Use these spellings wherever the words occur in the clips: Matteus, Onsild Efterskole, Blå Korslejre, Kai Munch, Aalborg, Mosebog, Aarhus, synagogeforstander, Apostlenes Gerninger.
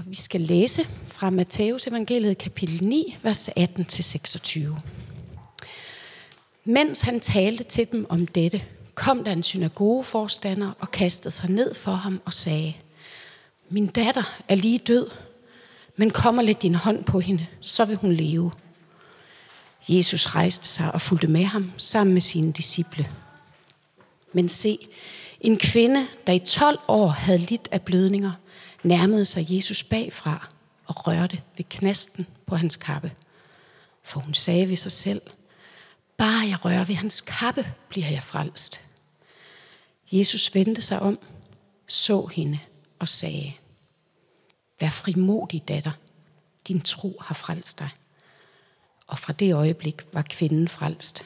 Og vi skal læse fra Matteus evangeliet kapitel 9, vers 18-26. Mens han talte til dem om dette, kom der en synagogeforstander og kastede sig ned for ham og sagde: Min datter er lige død, men kom og læg din hånd på hende, så vil hun leve. Jesus rejste sig og fulgte med ham sammen med sine disciple. Men se, en kvinde, der i 12 år havde lidt af blødninger, nærmede sig Jesus bagfra og rørte ved knasten på hans kappe. For hun sagde ved sig selv: Bare jeg rører ved hans kappe, bliver jeg frelst. Jesus vendte sig om, så hende og sagde: Vær frimodig, datter. Din tro har frelst dig. Og fra det øjeblik var kvinden frelst.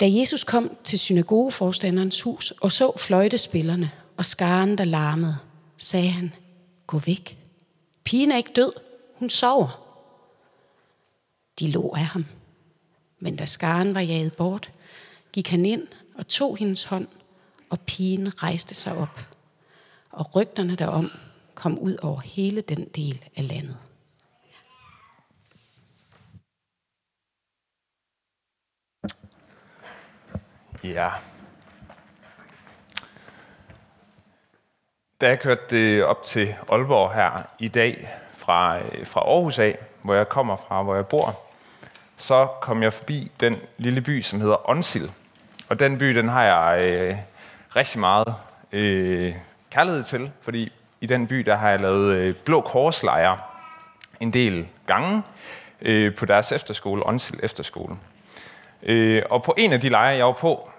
Da Jesus kom til synagogeforstanderens hus og så fløjtespillerne og skaren, der larmede, sagde han: Gå væk. Pigen er ikke død, hun sover. De lå af ham. Men da skaren var jaget bort, gik han ind og tog hendes hånd, og pigen rejste sig op. Og rygterne derom kom ud over hele den del af landet. Ja. Da jeg kørte op til Aalborg her i dag fra Aarhus af, hvor jeg kommer fra, hvor jeg bor, så kom jeg forbi den lille by, som hedder Onsild. Og den by, den har jeg rigtig meget kærlighed til, fordi i den by, der har jeg lavet Blå Korslejre en del gange på deres efterskole, Onsild Efterskole. Og på en af de lejre, jeg var på,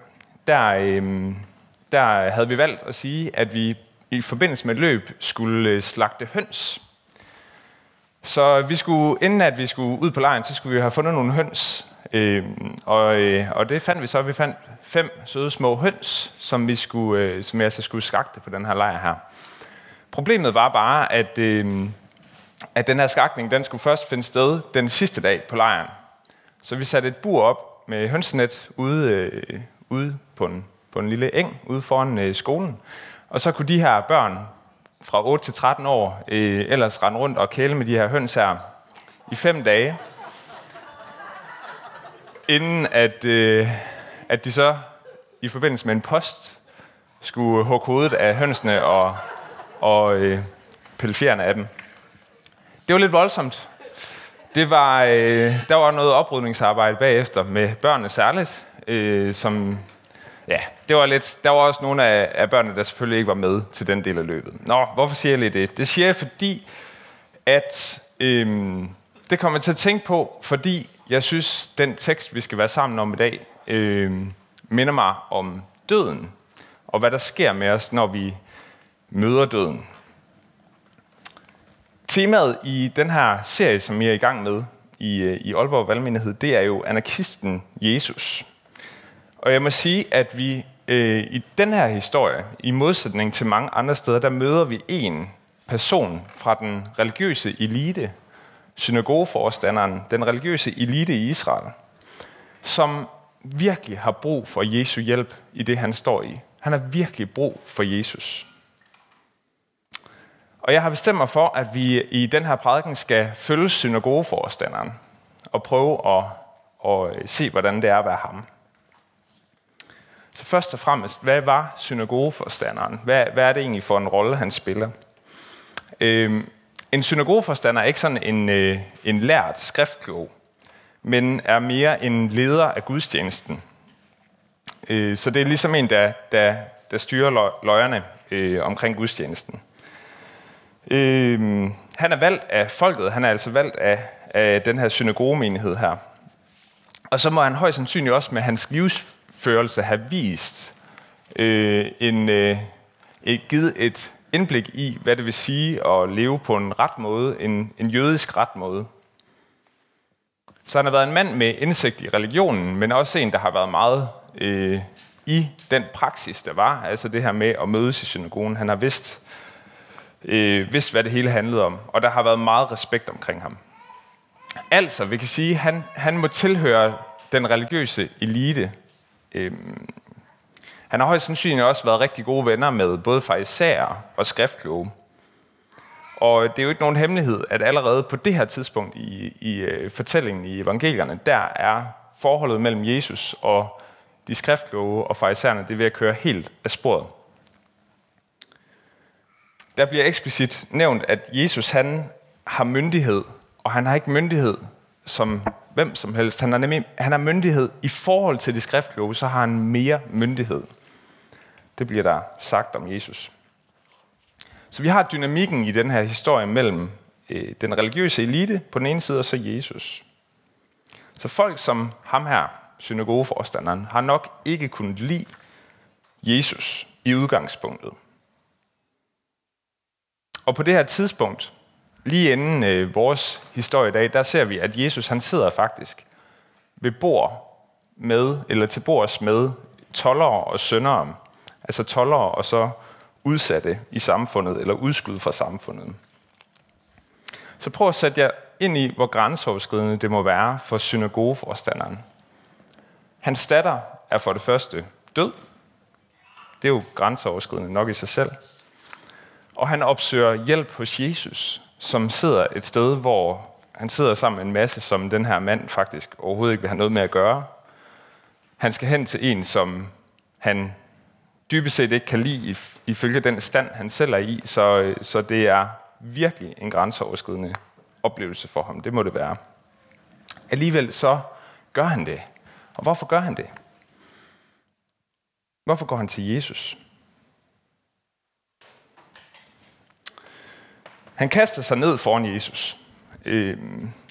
der havde vi valgt at sige, at vi i forbindelse med et løb skulle slagte høns. Så vi skulle, inden at vi skulle ud på lejren, så skulle vi have fundet nogle høns. Og det fandt vi så. Vi fandt 5 søde små høns, som jeg så skulle slagte på den her lejr her. Problemet var bare, at den her slagtning, den skulle først finde sted den sidste dag på lejren. Så vi satte et bur op med hønsenet ude på en lille eng ude foran skolen. Og så kunne de her børn fra 8 til 13 år ellers rende rundt og kæle med de her høns her i 5 dage, inden at de så i forbindelse med en post skulle hugge hovedet af hønsene og pille fjerne af dem. Det var lidt voldsomt. Der var noget oprydningsarbejde bagefter med børnene særligt, som... Ja, det var lidt. Der var også nogle af børnene, der selvfølgelig ikke var med til den del af løbet. Nå, hvorfor siger jeg lige det? Det siger jeg, fordi at det kommer jeg til at tænke på, fordi jeg synes, den tekst, vi skal være sammen om i dag, minder mig om døden, og hvad der sker med os, når vi møder døden. Temaet i den her serie, som jeg er i gang med i Aalborg Valgmenighed, det er jo anarkisten Jesus. Og jeg må sige, at vi i den her historie, i modsætning til mange andre steder, der møder vi en person fra den religiøse elite, synagogeforstanderen, den religiøse elite i Israel, som virkelig har brug for Jesu hjælp i det, han står i. Han har virkelig brug for Jesus. Og jeg har bestemt mig for, at vi i den her prædiken skal følge synagogeforstanderen og prøve at se, hvordan det er at være ham. Så først og fremmest, hvad var synagogeforstanderen? Hvad er det egentlig for en rolle, han spiller? En synagogeforstander er ikke sådan en lært skriftklog, men er mere en leder af gudstjenesten. Så det er ligesom en, der styrer løjerne omkring gudstjenesten. Han er valgt af folket, han er altså valgt af den her synagogemenighed her. Og så må han højst sandsynligt også med hans livsførelse have vist, givet et indblik i, hvad det vil sige at leve på en ret måde, en jødisk ret måde. Så han har været en mand med indsigt i religionen, men også en, der har været meget i den praksis, der var, altså det her med at mødes i synagogen. Han har vidst, hvad det hele handlede om, og der har været meget respekt omkring ham. Altså, vi kan sige, at han må tilhøre den religiøse elite. Han har højst sandsynligt også været rigtig gode venner med både farisæer og skriftkloge. Og det er jo ikke nogen hemmelighed, at allerede på det her tidspunkt i fortællingen i evangelierne, der er forholdet mellem Jesus og de skriftkloge og farisæerne, det er ved at køre helt af sporet. Der bliver eksplicit nævnt, at Jesus han har myndighed, og han har ikke myndighed som hvem som helst. Han har myndighed i forhold til de skriftkloge, så har han mere myndighed. Det bliver der sagt om Jesus. Så vi har dynamikken i den her historie mellem den religiøse elite på den ene side, og så Jesus. Så folk som ham her, synagogeforstanderen, har nok ikke kunnet lide Jesus i udgangspunktet. Og på det her tidspunkt, lige inden vores historie i dag, der ser vi, at Jesus han sidder faktisk ved bord med, eller til bords med toldere og syndere. Altså toldere og så udsatte i samfundet, eller udskud fra samfundet. Så prøv at sætte jer ind i, hvor grænseoverskridende det må være for synagogeforstanderen. Hans datter er for det første død. Det er jo grænseoverskridende nok i sig selv. Og han opsøger hjælp hos Jesus, som sidder et sted, hvor han sidder sammen med en masse, som den her mand faktisk overhovedet ikke vil have noget med at gøre. Han skal hen til en, som han dybest set ikke kan lide ifølge den stand, han selv er i, så det er virkelig en grænseoverskridende oplevelse for ham. Det må det være. Alligevel så gør han det. Og hvorfor gør han det? Hvorfor går han til Jesus? Han kaster sig ned foran Jesus.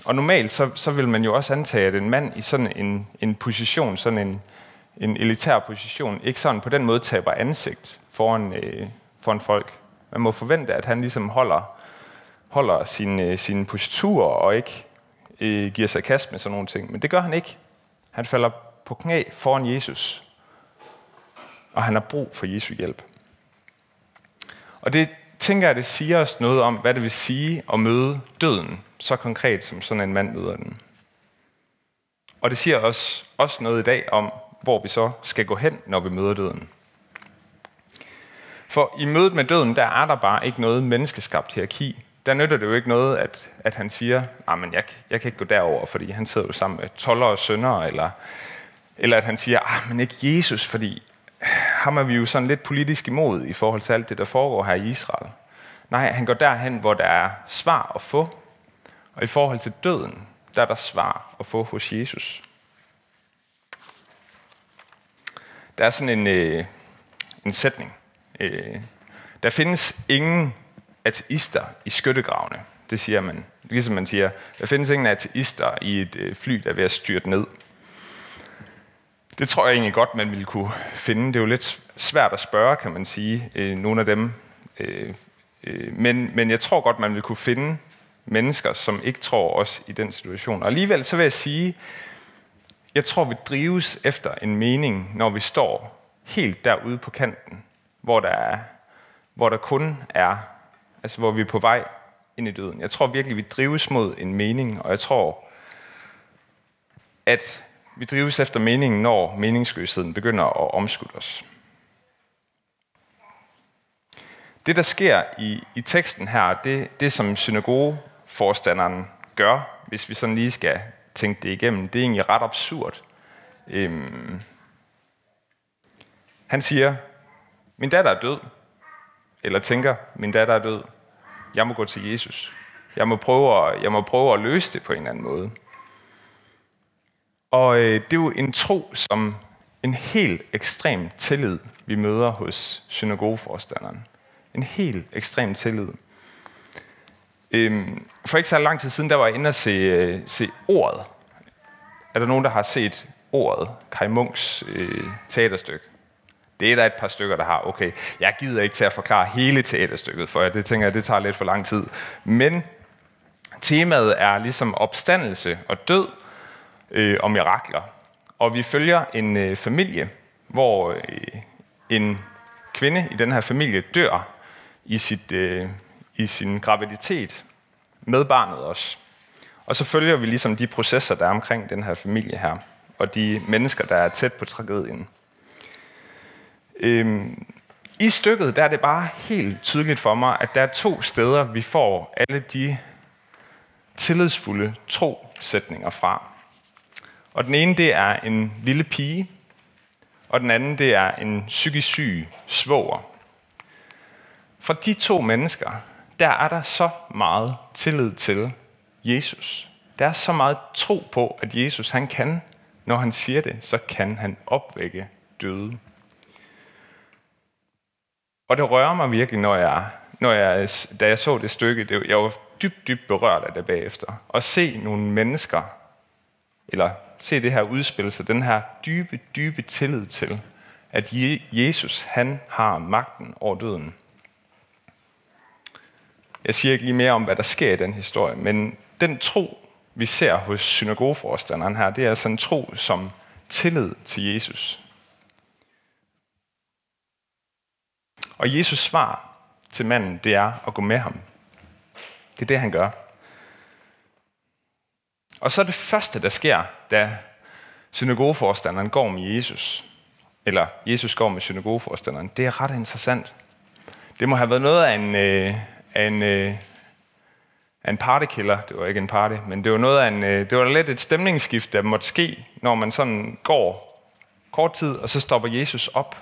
Og normalt så vil man jo også antage, at en mand i sådan en position, sådan en elitær position, ikke sådan på den måde taber ansigt foran folk. Man må forvente, at han ligesom holder sin postur og ikke giver sig kast med sådan nogle ting. Men det gør han ikke. Han falder på knæ foran Jesus, og han har brug for Jesu hjælp. Og det tænker jeg, det siger os noget om, hvad det vil sige at møde døden, så konkret som sådan en mand møder den. Og det siger os også noget i dag om, hvor vi så skal gå hen, når vi møder døden. For i mødet med døden, der er der bare ikke noget menneskeskabt hierarki. Der nytter det jo ikke noget, at han siger, men jeg kan ikke gå derover, fordi han sidder jo sammen med toller og syndere, eller at han siger, men ikke Jesus, fordi ham er vi jo sådan lidt politisk imod i forhold til alt det, der foregår her i Israel. Nej, han går derhen, hvor der er svar at få, og i forhold til døden, der er der svar at få hos Jesus. Der er sådan en sætning. Der findes ingen ateister i skyttegravene. Det siger man. Ligesom man siger, der findes ingen ateister i et fly, der er ved at styrte ned. Det tror jeg egentlig godt, man ville kunne finde. Det er jo lidt svært at spørge, kan man sige, nogle af dem. Men jeg tror godt, man ville kunne finde mennesker, som ikke tror os i den situation. Og alligevel så vil jeg sige, jeg tror, vi drives efter en mening, når vi står helt derude på kanten, hvor vi er på vej ind i døden. Jeg tror virkelig, vi drives mod en mening, og jeg tror, at vi drives efter meningen, når meningsløsheden begynder at omslutte os. Det, der sker i teksten her, det som synagogeforstanderen gør, hvis vi sådan lige skal tænke det igennem, det er egentlig ret absurd. Han siger, min datter er død. Eller tænker, min datter er død. Jeg må gå til Jesus. Jeg må prøve at løse det på en eller anden måde. Og det er jo en tro som en helt ekstrem tillid, vi møder hos synagogeforstanderen. En helt ekstrem tillid. For ikke så lang tid siden, der var jeg inde og se Ordet. Er der nogen, der har set Ordet? Kai Munchs teaterstykke. Det er der et par stykker, der har. Okay, jeg gider ikke til at forklare hele teaterstykket, for det tænker jeg, det tager lidt for lang tid. Men temaet er ligesom opstandelse og død og mirakler. Og vi følger en familie, hvor en kvinde i den her familie dør i sin graviditet med barnet også. Og så følger vi ligesom de processer, der er omkring den her familie her, og de mennesker, der er tæt på tragedien. I stykket, der er det bare helt tydeligt for mig, at der er to steder, vi får alle de tillidsfulde trosætninger fra. Og den ene, det er en lille pige, og den anden, det er en psykisk syg svoger. For de to mennesker, der er der så meget tillid til Jesus. Der er så meget tro på, at Jesus, han kan, når han siger det, så kan han opvække døde. Og det rører mig virkelig, da jeg så det stykke. Jeg var dybt berørt af det bagefter. At se nogle mennesker, eller se det her udspil, så den her dybe tillid til, at Jesus, han har magten over døden. Jeg siger ikke lige mere om, hvad der sker i den historie, men den tro, vi ser hos synagogeforstanderen her, det er altså en tro som tillid til Jesus. Og Jesus svar til manden, det er at gå med ham. Det er det, han gør. Og så det første, der sker, da synagogeforstanderen går med Jesus, eller Jesus går med synagogeforstanderen, det er ret interessant. Det må have været noget af en partykiller. Det var ikke en party, men det var noget af det var lidt et stemningsskift, der måtte ske, når man sådan går kort tid, og så stopper Jesus op,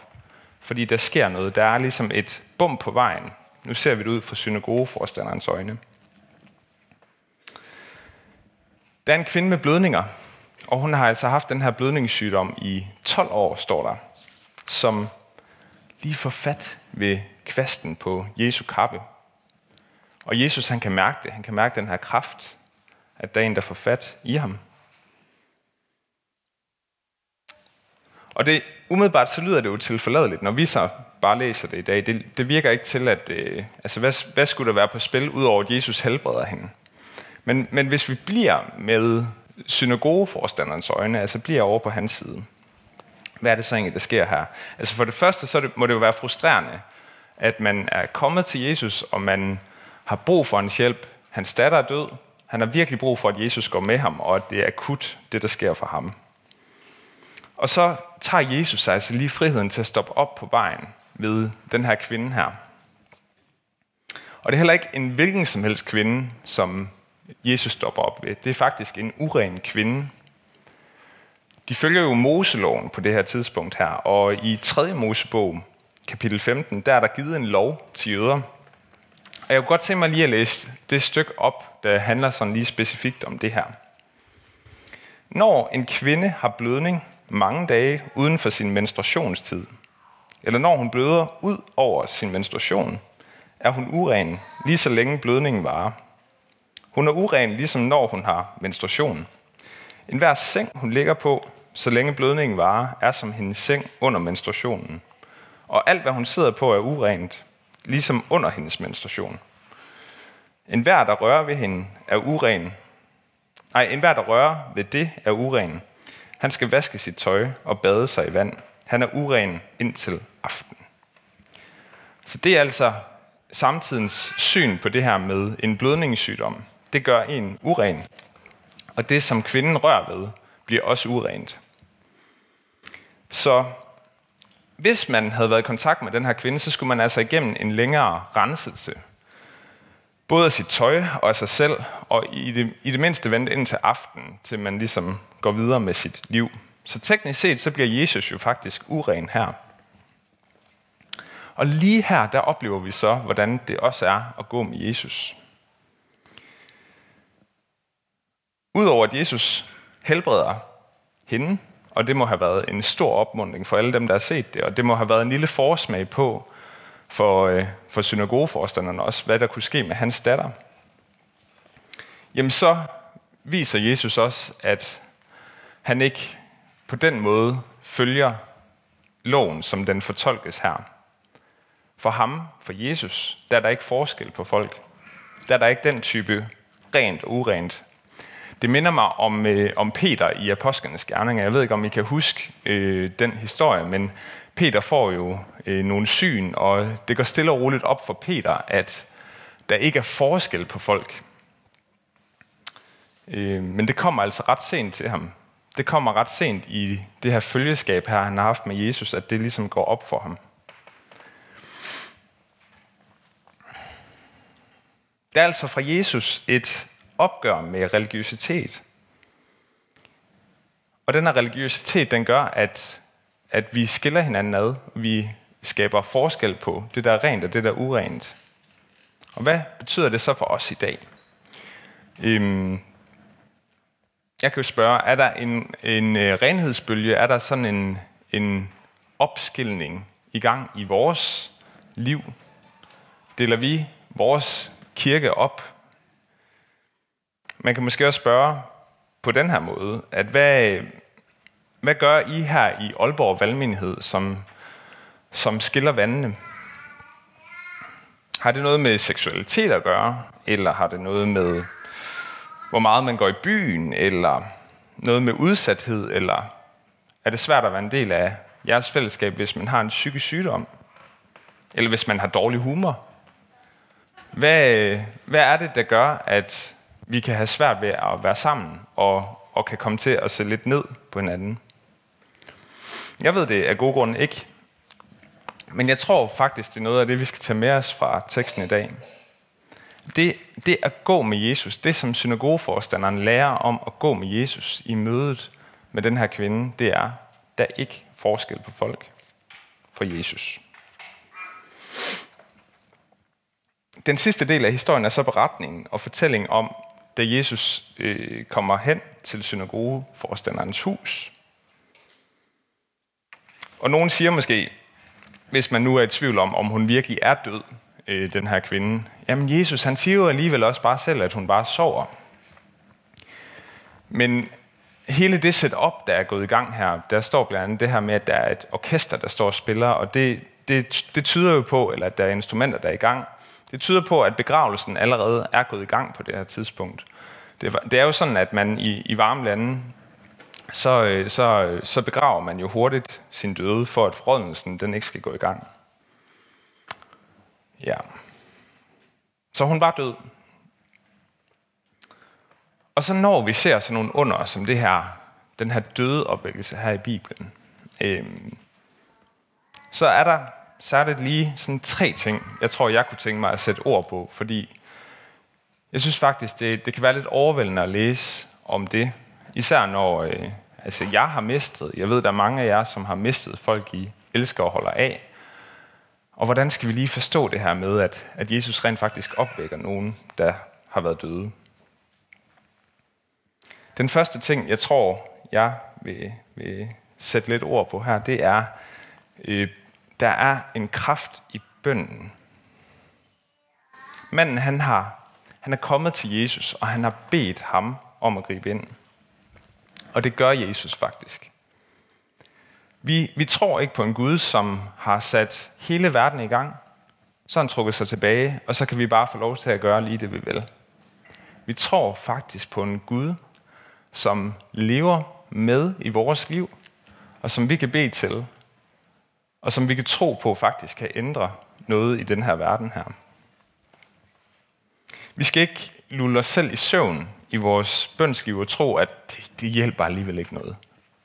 fordi der sker noget. Der er ligesom et bump på vejen. Nu ser vi det ud fra synagogeforstanderens øjne. Der er en kvinde med blødninger, og hun har altså haft den her blødningssygdom i 12 år, står der, som lige får fat ved kvasten på Jesu kappe. Og Jesus, han kan mærke det. Han kan mærke den her kraft, at der er en, der får fat i ham. Og det umiddelbart, så lyder det jo tilforladeligt, når vi så bare læser det i dag. Det virker ikke til, at hvad skulle der være på spil, udover at Jesus helbreder hende. Men hvis vi bliver med synagogeforstanderens øjne, altså bliver over på hans side, hvad er det så egentlig, der sker her? Altså for det første, så må det jo være frustrerende, at man er kommet til Jesus, og man har brug for hans hjælp. Hans datter er død. Han har virkelig brug for, at Jesus går med ham, og at det er akut, det der sker for ham. Og så tager Jesus sig altså lige friheden til at stoppe op på vejen ved den her kvinde her. Og det er heller ikke en hvilken som helst kvinde, som Jesus stopper op ved. Det er faktisk en uren kvinde. De følger jo Moseloven på det her tidspunkt her, og i 3. Mosebog, kapitel 15, der er der givet en lov til jøder. Og jeg kunne godt tænke mig lige at læse det stykke op, der handler sådan lige specifikt om det her. Når en kvinde har blødning mange dage uden for sin menstruationstid, eller når hun bløder ud over sin menstruation, er hun uren, lige så længe blødningen varer. Hun er uren, ligesom når hun har menstruation. En hver seng, hun ligger på, så længe blødningen varer, er som hendes seng under menstruationen. Og alt, hvad hun sidder på, er urent, ligesom under hendes menstruation. Enhver, der rører ved det, er uren. Han skal vaske sit tøj og bade sig i vand. Han er uren indtil aften. Så det er altså samtidens syn på det her med en blødningssygdom. Det gør en uren. Og det, som kvinden rører ved, bliver også urent. Så hvis man havde været i kontakt med den her kvinde, så skulle man altså igennem en længere renselse. Både af sit tøj og af sig selv, og i det mindste vente ind til aften, til man ligesom går videre med sit liv. Så teknisk set, så bliver Jesus jo faktisk uren her. Og lige her, der oplever vi så, hvordan det også er at gå med Jesus. Udover at Jesus helbreder hende, og det må have været en stor opmuntring for alle dem, der har set det, og det må have været en lille forsmag på for synagogeforstanderen også, hvad der kunne ske med hans datter. Jamen så viser Jesus også, at han ikke på den måde følger loven, som den fortolkes her. For ham, for Jesus, der er der ikke forskel på folk. Der er der ikke den type rent og urent. Det minder mig om Peter i Apostlenes Gerninger. Jeg ved ikke, om I kan huske den historie, men Peter får jo nogle syn, og det går stille og roligt op for Peter, at der ikke er forskel på folk. Men det kommer altså ret sent til ham. Det kommer ret sent i det her følgeskab her, han har haft med Jesus, at det ligesom går op for ham. Det er altså fra Jesus et opgør med religiøsitet. Og den her religiøsitet, den gør, at vi skiller hinanden ad. Vi skaber forskel på det, der er rent og det, der er urent. Og hvad betyder det så for os i dag? Jeg kan jo spørge, er der en renhedsbølge? Er der sådan en opskilning i gang i vores liv? Deler vi vores kirke op? Man kan måske også spørge på den her måde, at hvad gør I her i Aalborg Valgmenighed, som skiller vandene? Har det noget med seksualitet at gøre? Eller har det noget med, hvor meget man går i byen? Eller noget med udsathed? Eller er det svært at være en del af jeres fællesskab, hvis man har en psykisk sygdom? Eller hvis man har dårlig humor? Hvad er det, der gør, at vi kan have svært ved at være sammen og kan komme til at se lidt ned på hinanden? Jeg ved det af gode grunde ikke. Men jeg tror faktisk, det er noget af det, vi skal tage med os fra teksten i dag. Det at gå med Jesus, det som synagogeforstanderen lærer om at gå med Jesus i mødet med den her kvinde, det er, der er ikke forskel på folk for Jesus. Den sidste del af historien er så beretningen og fortællingen om, da Jesus kommer hen til synagogeforstanderens hus. Og nogen siger måske, hvis man nu er i tvivl om hun virkelig er død, den her kvinde. Jamen Jesus, han siger jo alligevel også bare selv, at hun bare sover. Men hele det setup, der er gået i gang her, der står blandt andet det her med, at der er et orkester, der står og spiller, og det tyder jo på, eller at der er instrumenter, der er i gang. Det tyder på, at begravelsen allerede er gået i gang på det her tidspunkt. Det er jo sådan, at man i varme lande, så begraver man jo hurtigt sin døde, for at forrådnelsen, den ikke skal gå i gang. Ja. Så hun var død. Og så når vi ser sådan nogle under, som det her, den her døde opvækkelse her i Bibelen, så er der særligt lige sådan 3 ting, jeg tror, jeg kunne tænke mig at sætte ord på, fordi jeg synes faktisk, det kan være lidt overvældende at læse om det, især når jeg har mistet. Jeg ved, der er mange af jer, som har mistet folk, I elsker og holder af. Og hvordan skal vi lige forstå det her med, at Jesus rent faktisk opvækker nogen, der har været døde? Den første ting, jeg tror, jeg vil sætte lidt ord på her, det er, der er en kraft i bønnen. Manden, han er kommet til Jesus, og han har bedt ham om at gribe ind. Og det gør Jesus faktisk. Vi tror ikke på en Gud, som har sat hele verden i gang, så han trukket sig tilbage, og så kan vi bare få lov til at gøre lige det, vi vil. Vi tror faktisk på en Gud, som lever med i vores liv, og som vi kan bede til, og som vi kan tro på faktisk kan ændre noget i den her verden her. Vi skal ikke lulle os selv i søvn i vores bønsliv og tro, at det hjælper alligevel ikke noget.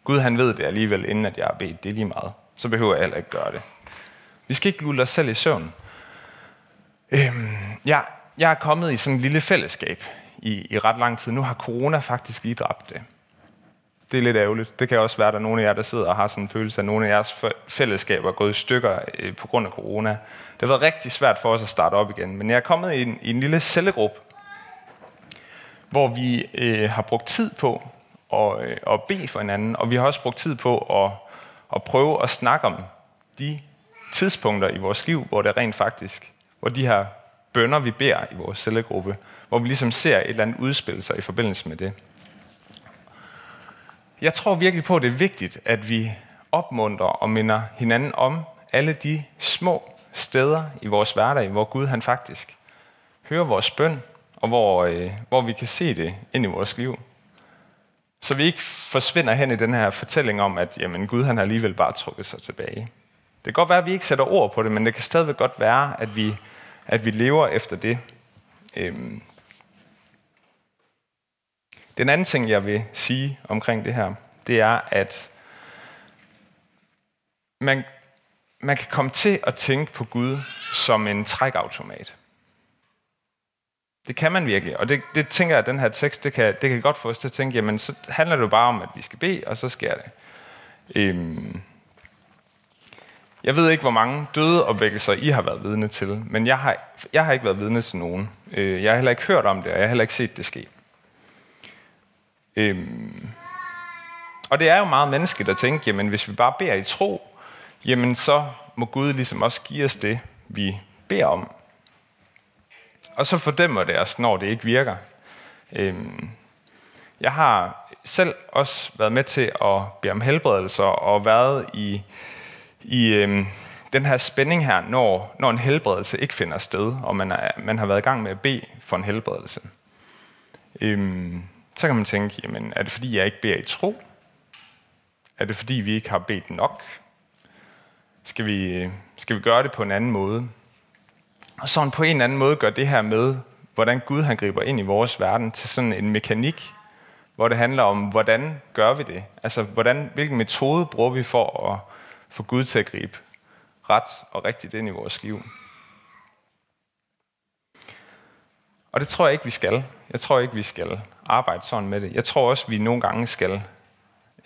Gud, han ved det alligevel, inden at jeg har bedt, det er lige meget. Så behøver jeg heller ikke gøre det. Vi skal ikke lulle os selv i søvn. Jeg er kommet i sådan et lille fællesskab i ret lang tid. Nu har corona faktisk lige dræbt det. Det er lidt ærgerligt. Det kan også være, at der er nogle af jer, der sidder og har sådan en følelse af, at nogle af jeres fællesskaber er gået i stykker på grund af corona. Det har været rigtig svært for os at starte op igen. Men jeg er kommet i en lille cellegruppe, hvor vi har brugt tid på at bede for hinanden, og vi har også brugt tid på at prøve at snakke om de tidspunkter i vores liv, hvor det rent faktisk, hvor de her bønner, vi beder i vores cellegruppe, hvor vi ligesom ser et eller andet udspille sig i forbindelse med det. Jeg tror virkelig på, at det er vigtigt, at vi opmuntrer og minder hinanden om alle de små steder i vores hverdag, hvor Gud han faktisk hører vores bøn, og hvor vi kan se det ind i vores liv. Så vi ikke forsvinder hen i den her fortælling om, at jamen, Gud han har alligevel bare trukket sig tilbage. Det kan godt være, at vi ikke sætter ord på det, men det kan stadigvæk godt være, at vi lever efter det. Den anden ting, jeg vil sige omkring det her, det er, at man kan komme til at tænke på Gud som en trækautomat. Det kan man virkelig, og det tænker jeg, at den her tekst, det kan godt få os til at tænke, jamen så handler det jo bare om, at vi skal bede, og så sker det. Jeg ved ikke, hvor mange døde opvækkelser I har været vidne til, men jeg har ikke været vidne til nogen. Jeg har heller ikke hørt om det, og jeg har heller ikke set det ske. Og det er jo meget menneskeligt at tænke, jamen hvis vi bare beder i tro, jamen så må Gud ligesom også give os det, vi beder om. Og så fordømmer det os, når det ikke virker. Jeg har selv også været med til at bede om helbredelser og været i den her spænding her, når en helbredelse ikke finder sted, og man har været i gang med at bede for en helbredelse. Så kan man tænke, jamen, er det fordi, jeg ikke beder i tro? Er det fordi, vi ikke har bedt nok? Skal vi gøre det på en anden måde? Og sådan på en anden måde gør det her med, hvordan Gud han griber ind i vores verden, til sådan en mekanik, hvor det handler om, hvordan gør vi det? Altså, hvilken metode bruger vi for at få Gud til at gribe ret og rigtigt ind i vores liv? Og det tror jeg ikke, vi skal. Jeg tror ikke, vi skal arbejde sådan med det. Jeg tror også, vi nogle gange skal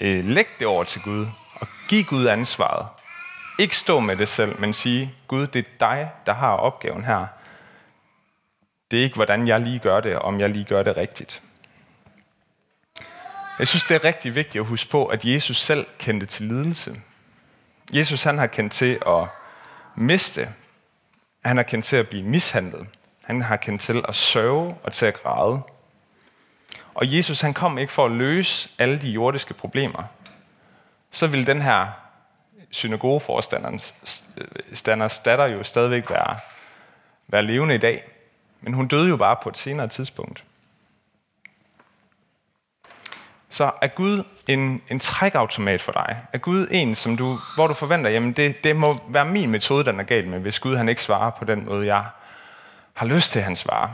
lægge det over til Gud og give Gud ansvaret. Ikke stå med det selv, men sige, Gud, det er dig, der har opgaven her. Det er ikke, hvordan jeg lige gør det, om jeg lige gør det rigtigt. Jeg synes, det er rigtig vigtigt at huske på, at Jesus selv kendte til lidelse. Jesus, han har kendt til at miste. Han har kendt til at blive mishandlet. Han har kendt til at sørge og til at græde. Og Jesus, han kom ikke for at løse alle de jordiske problemer. Så ville den her synagogeforstanderens datter jo stadigvæk være levende i dag. Men hun døde jo bare på et senere tidspunkt. Så er Gud en trækautomat for dig? Er Gud en, som hvor du forventer, jamen det må være min metode, den er galt med, hvis Gud han ikke svarer på den måde, jeg har lyst til, at han svarer?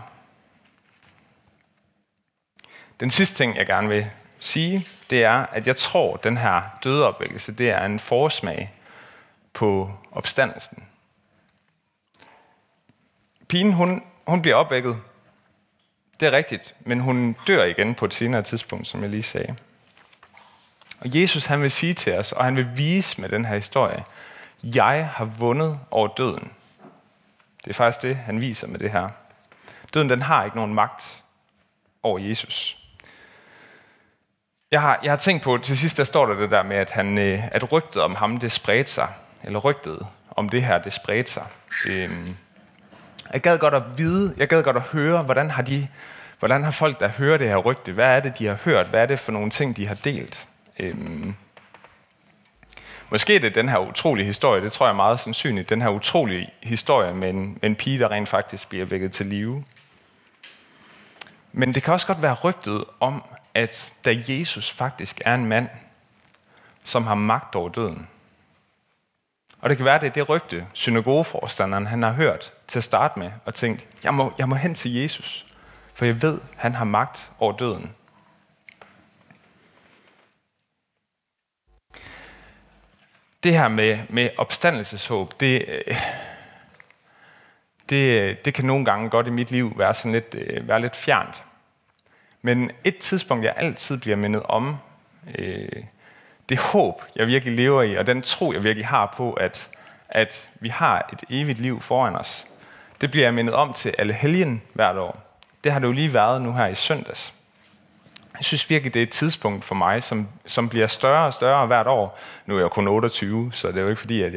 Den sidste ting, jeg gerne vil sige, det er, at jeg tror, at den her dødeopvækkelse, det er en forsmag på opstandelsen. Pigen, hun bliver opvækket. Det er rigtigt, men hun dør igen på et senere tidspunkt, som jeg lige sagde. Og Jesus, han vil sige til os, og han vil vise med den her historie, jeg har vundet over døden. Det er faktisk det, han viser med det her. Døden, den har ikke nogen magt over Jesus. Jeg har tænkt på, til sidst der står der det der med, at rygtet om ham, det spredte sig. Eller rygtet om det her, det spredte sig. Jeg gad godt at vide, jeg gad godt at høre, hvordan har folk, der hører det her rygte, hvad er det, de har hørt? Hvad er det for nogle ting, de har delt? Måske det er den her utrolige historie, det tror jeg er meget sandsynligt, den her utrolige historie med en pige, der rent faktisk bliver vækket til live. Men det kan også godt være rygtet om, at da Jesus faktisk er en mand, som har magt over døden. Og det kan være, at det er det rygte, synagogeforstanderen han har hørt til at starte med, og tænkt, jeg må hen til Jesus, for jeg ved, han har magt over døden. Det her med opstandelseshåb, det kan nogle gange godt i mit liv være sådan lidt fjernt. Men et tidspunkt, jeg altid bliver mindet om, det håb, jeg virkelig lever i, og den tro, jeg virkelig har på, at vi har et evigt liv foran os, det bliver jeg mindet om til Allehelgen hvert år. Det har det jo lige været nu her i søndags. Jeg synes virkelig, det er et tidspunkt for mig, som bliver større og større hvert år. Nu er jeg kun 28, så det er jo ikke fordi, at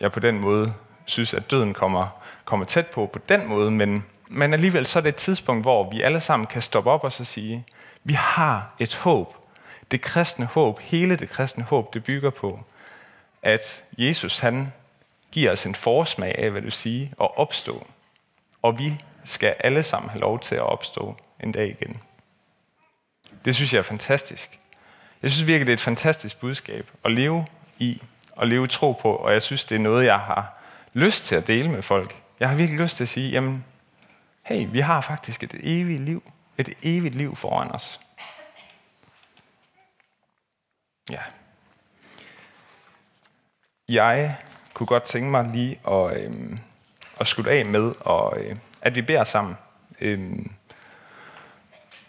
jeg på den måde synes, at døden kommer tæt på den måde, men alligevel så er det et tidspunkt, hvor vi alle sammen kan stoppe op og så sige, vi har et håb. Det kristne håb, hele det kristne håb, det bygger på, at Jesus han giver os en forsmag af, hvad det vil sige, at opstå. Og vi skal alle sammen have lov til at opstå en dag igen. Det synes jeg er fantastisk. Jeg synes virkelig, det er et fantastisk budskab at leve i, og leve tro på, og jeg synes, det er noget, jeg har lyst til at dele med folk. Jeg har virkelig lyst til at sige, jamen, hey, vi har faktisk et evigt liv. Et evigt liv foran os. Ja. Jeg kunne godt tænke mig lige at slutte af med, at vi beder sammen.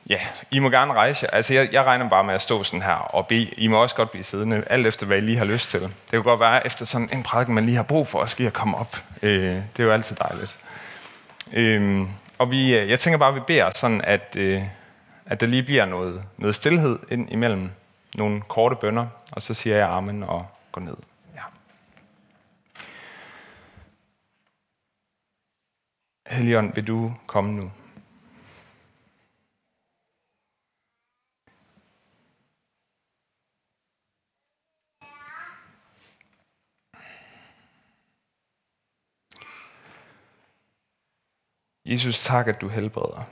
Ja, I må gerne rejse. Altså, jeg regner bare med at stå sådan her og bede. I må også godt blive siddende, alt efter hvad I lige har lyst til. Det kan godt være efter sådan en prædiken, man lige har brug for, at komme op. Det er jo altid dejligt. Og jeg tænker bare, at vi beder sådan, at der lige bliver noget stillhed ind imellem nogle korte bønner, og så siger jeg amen og går ned. Ja. Helligånd, vil du komme nu? Jesus, tak, at du helbreder.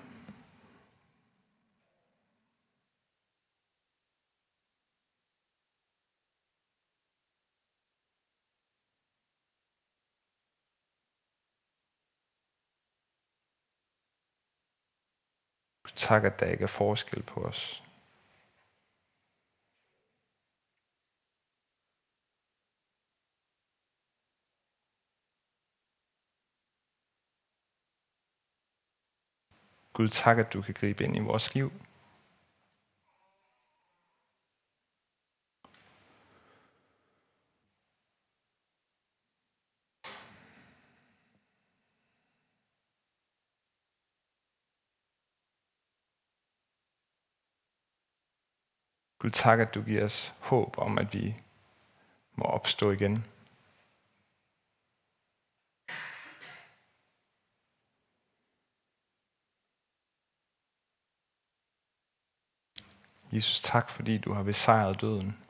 Tak, at der ikke er forskel på os. Gud, tak, at du kan gribe ind i vores liv. Gud, tak, at du giver os håb om, at vi må opstå igen. Jesus, tak, fordi du har besejret døden.